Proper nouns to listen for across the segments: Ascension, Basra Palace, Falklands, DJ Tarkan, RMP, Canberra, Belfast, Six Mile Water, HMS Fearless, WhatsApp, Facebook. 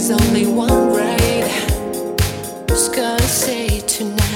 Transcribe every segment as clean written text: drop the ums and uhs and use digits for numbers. There's only one bride who's gonna say tonight.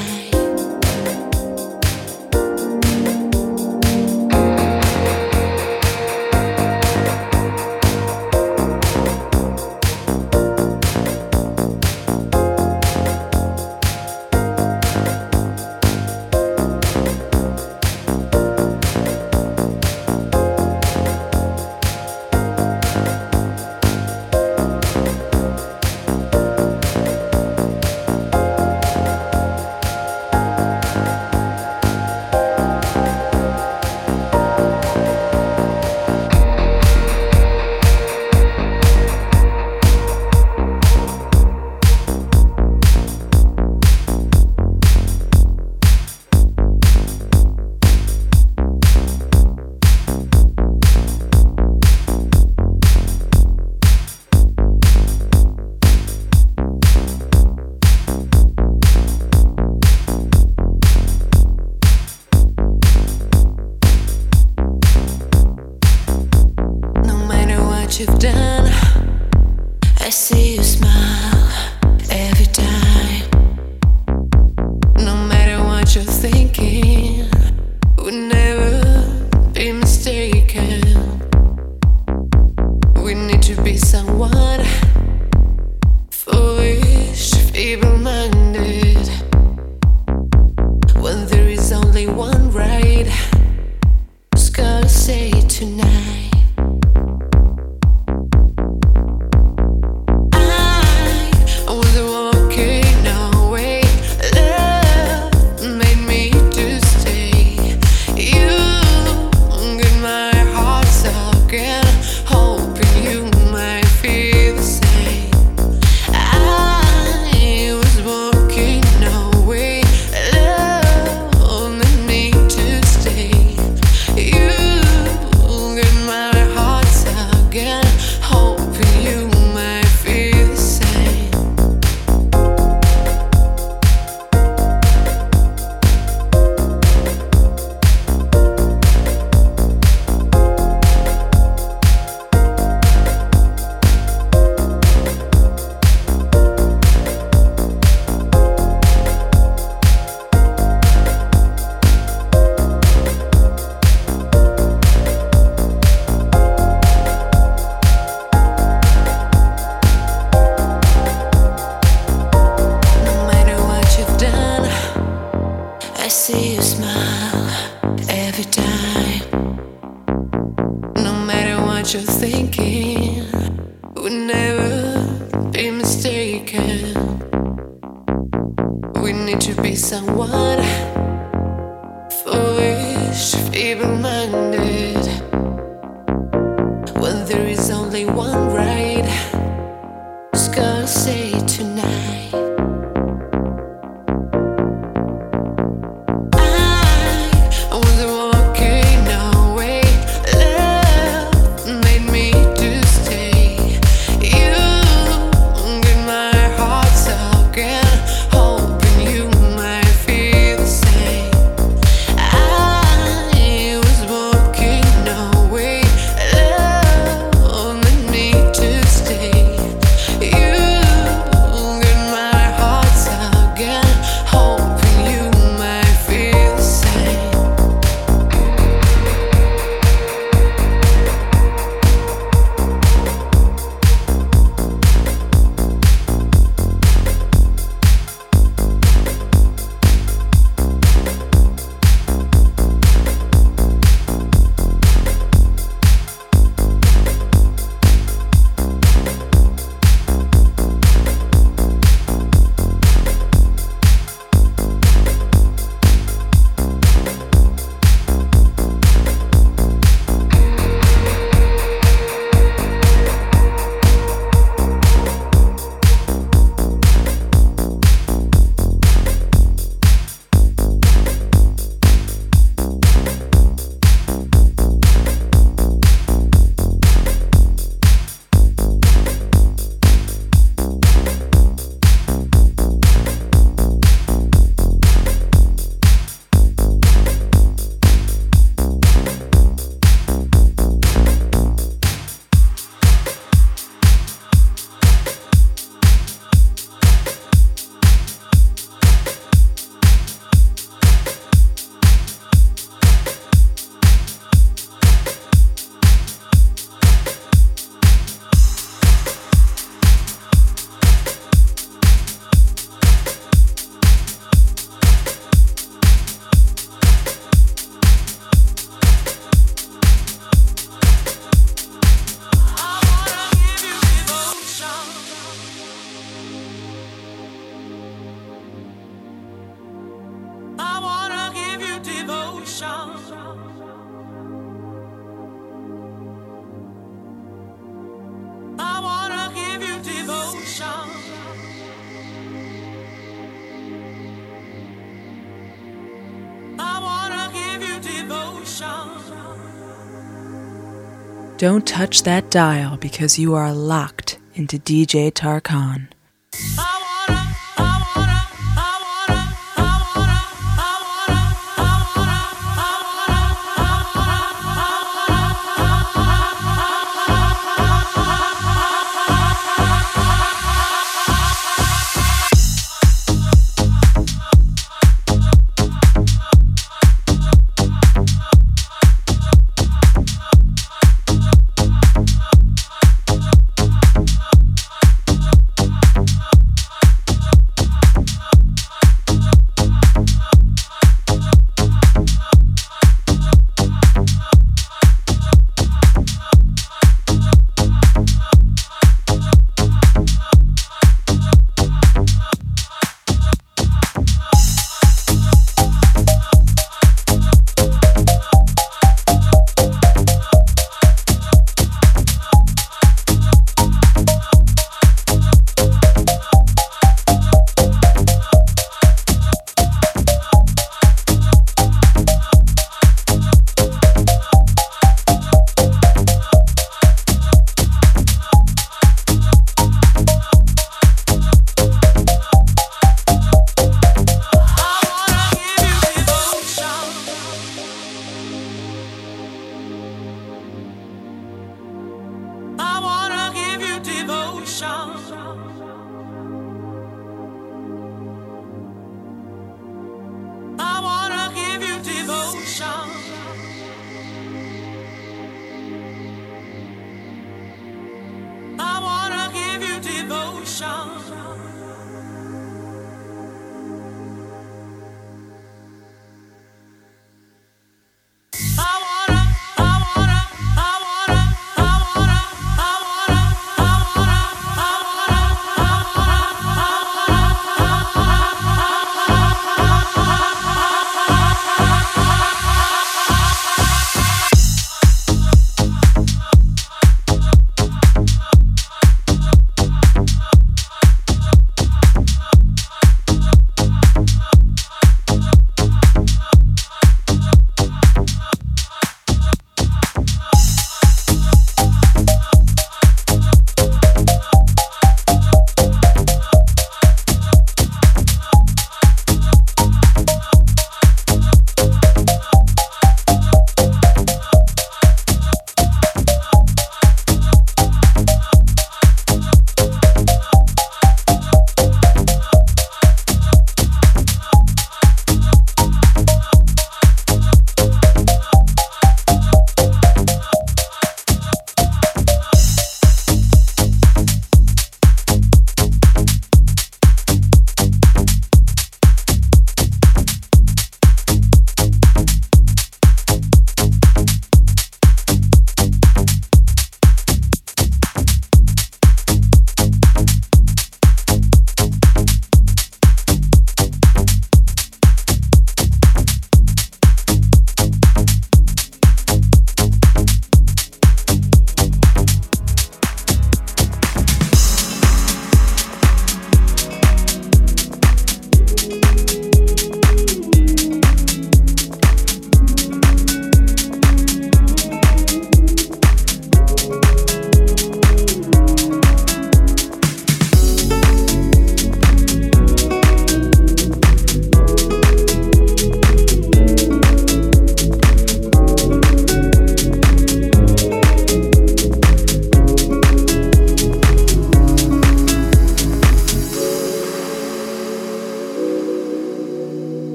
Don't touch that dial because you are locked into DJ Tarkan.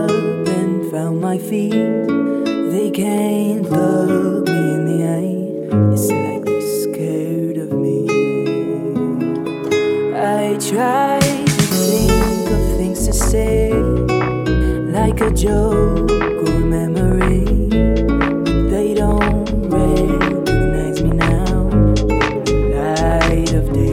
up and found my feet. They can't look me in the eye. It's like they're scared of me. I try to think of things to say, like a joke or a memory, but they don't recognize me now in the light of day.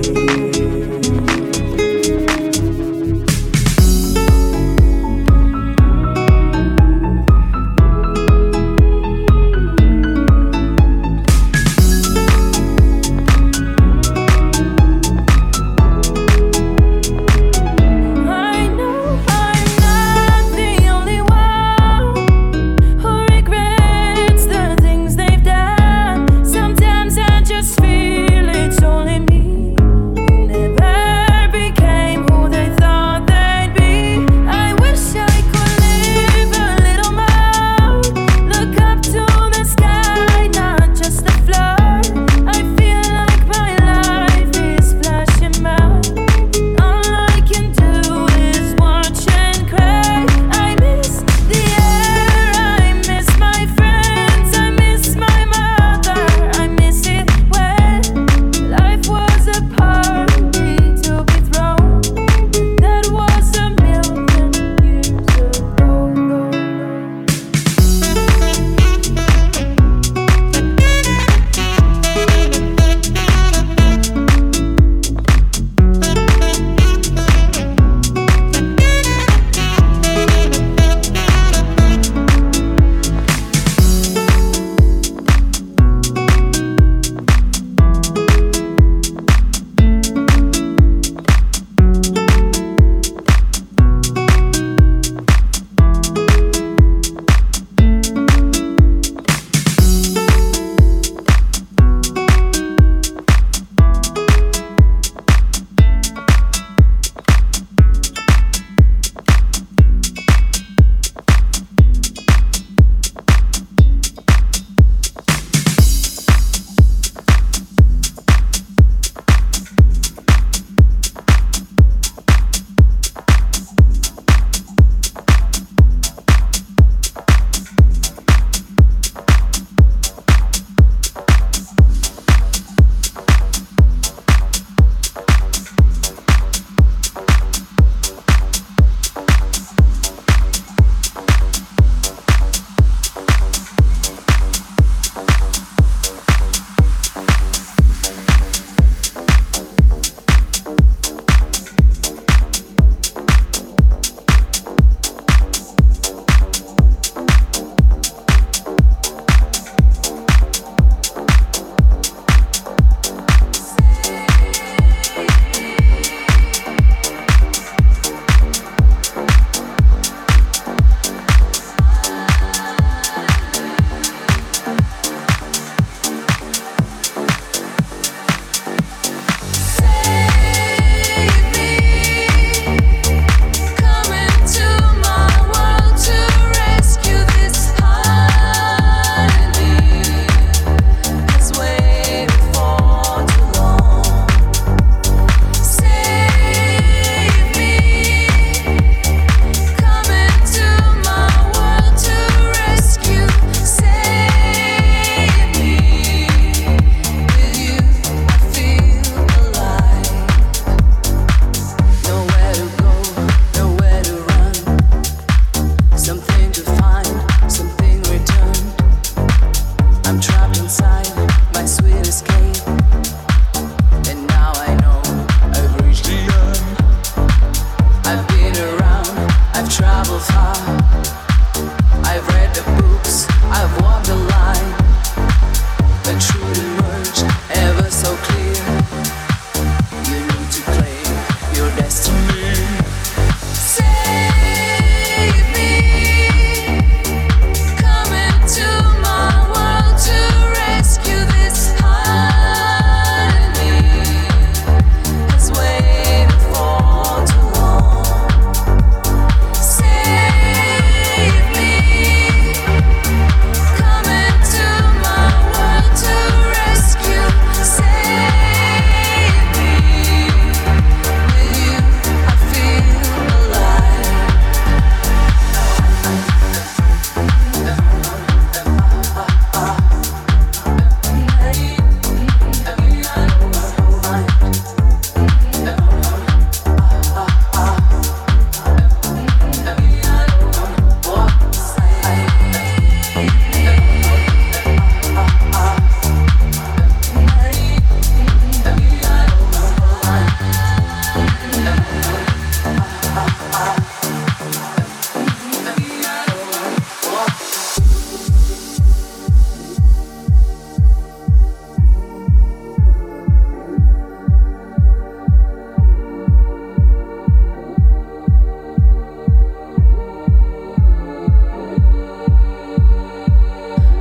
I'm not the only one who regrets.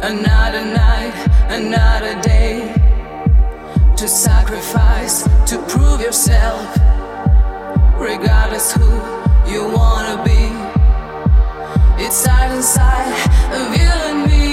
another night, another day to sacrifice, to prove yourself. Regardless who you wanna be, it's side inside of you and me.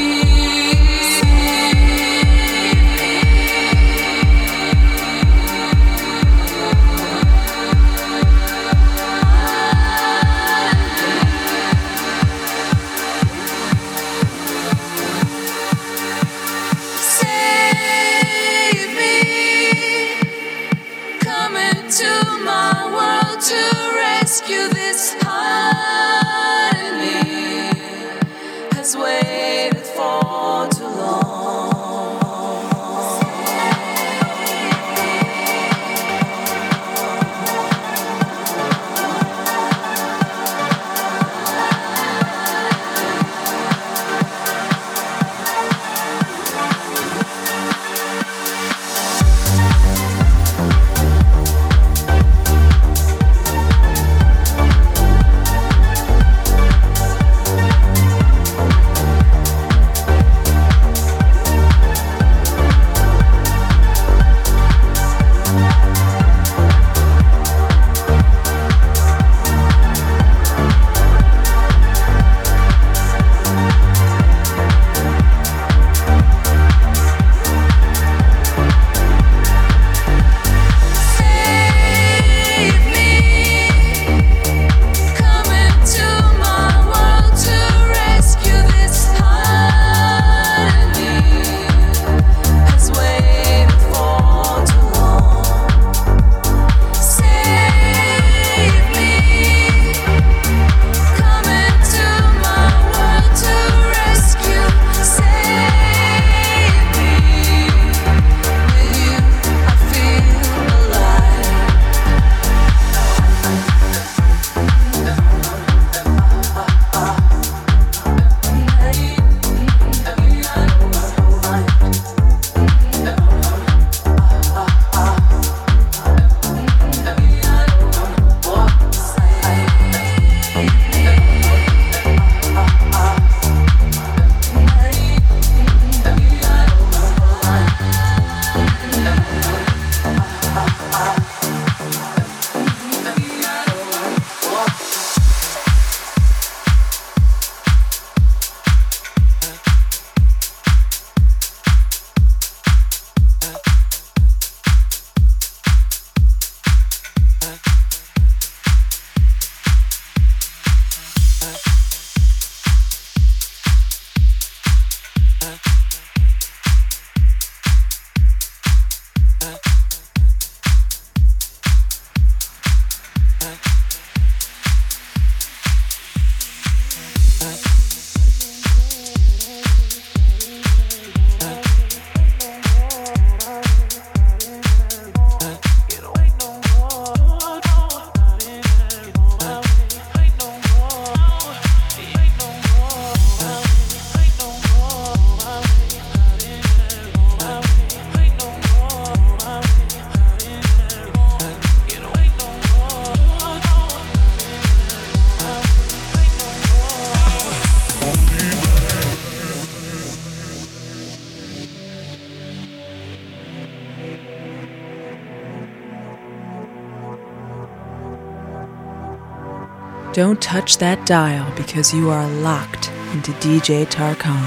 Don't touch that dial because you are locked into DJ Tarkan.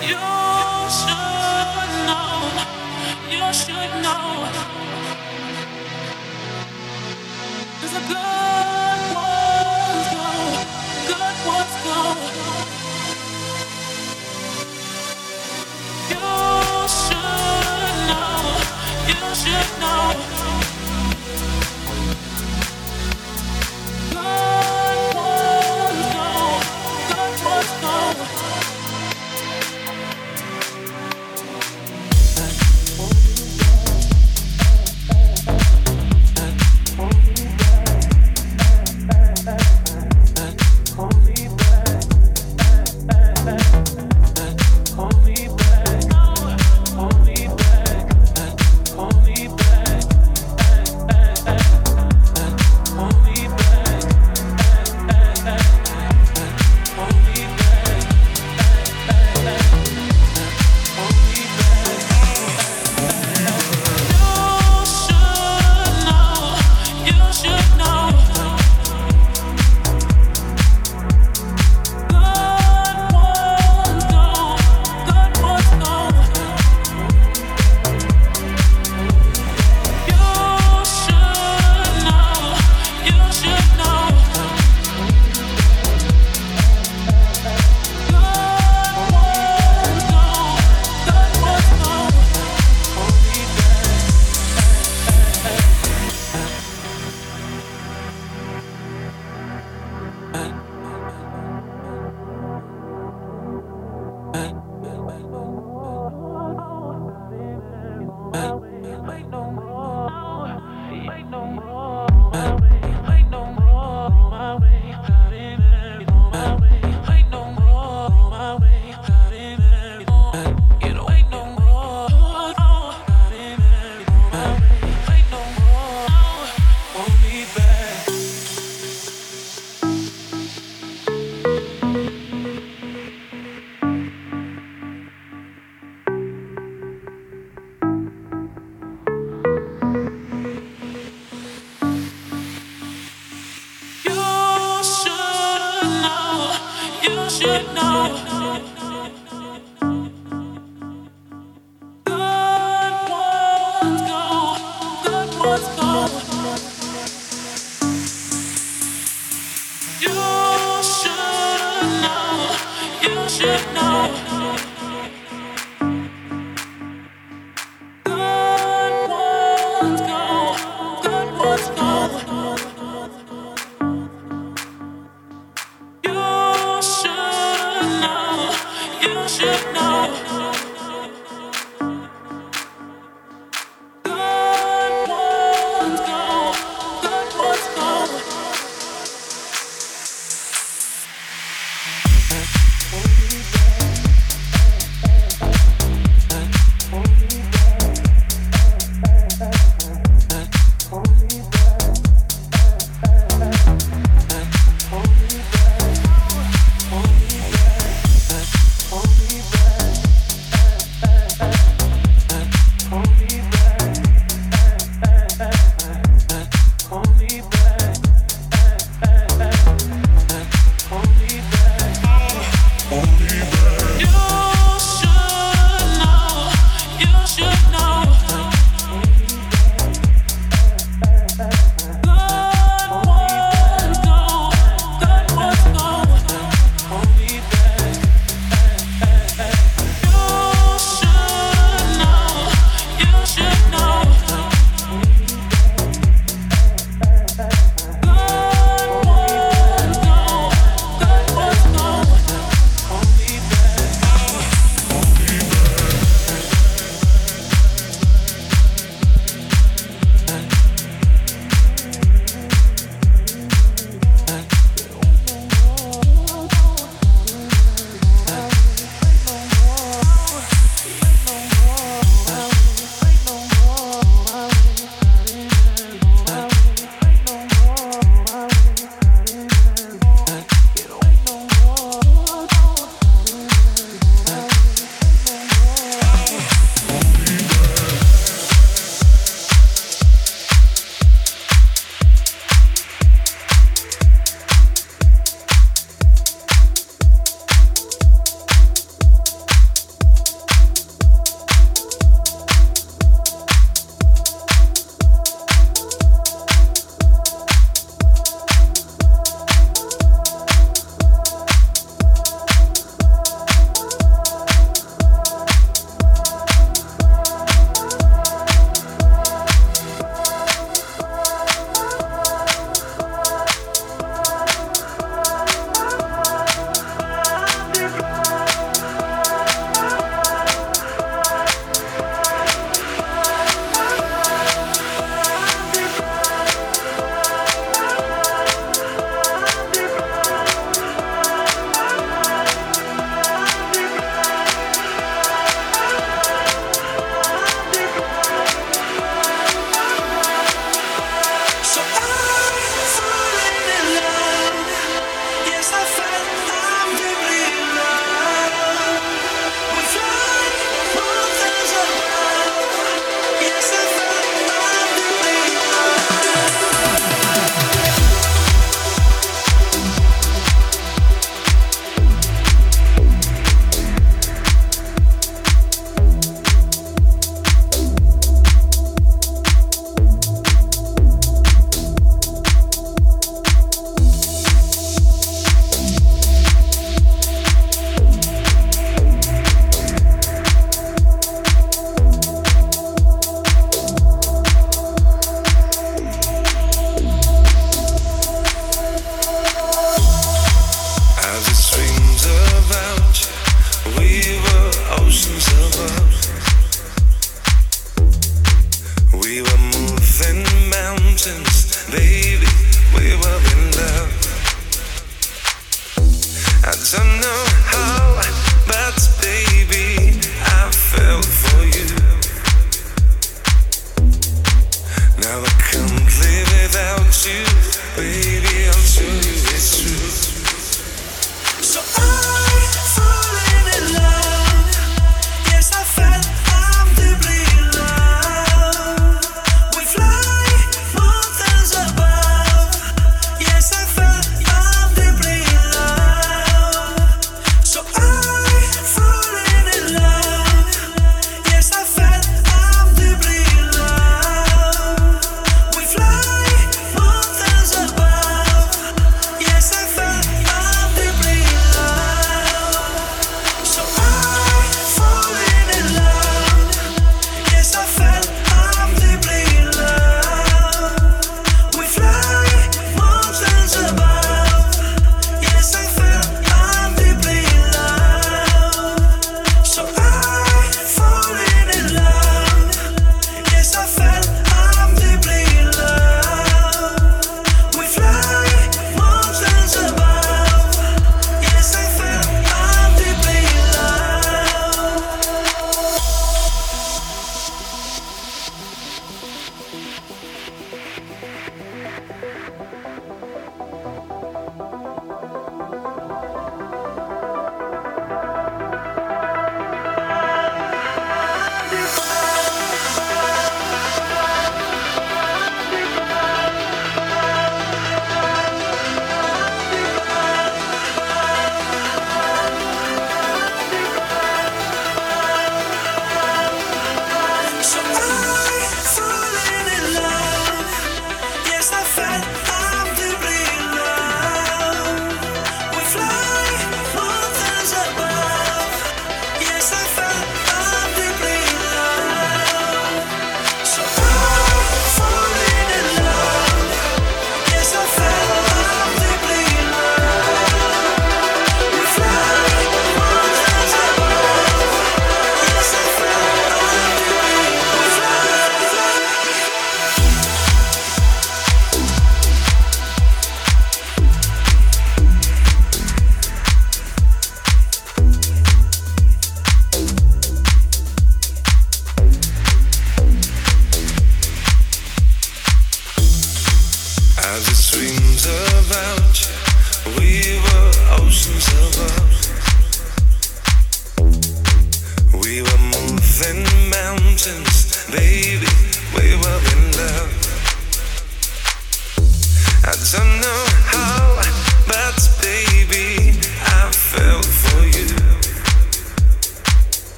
You should know. There's a good ones go. You should know.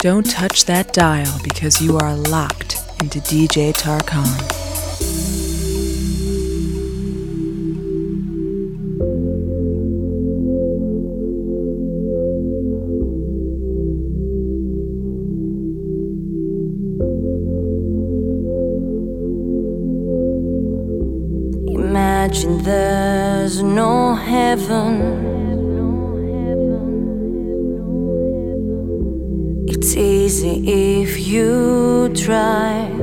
Don't touch that dial because you are locked into DJ Tarkan. Imagine there's no heaven. Easy if you try.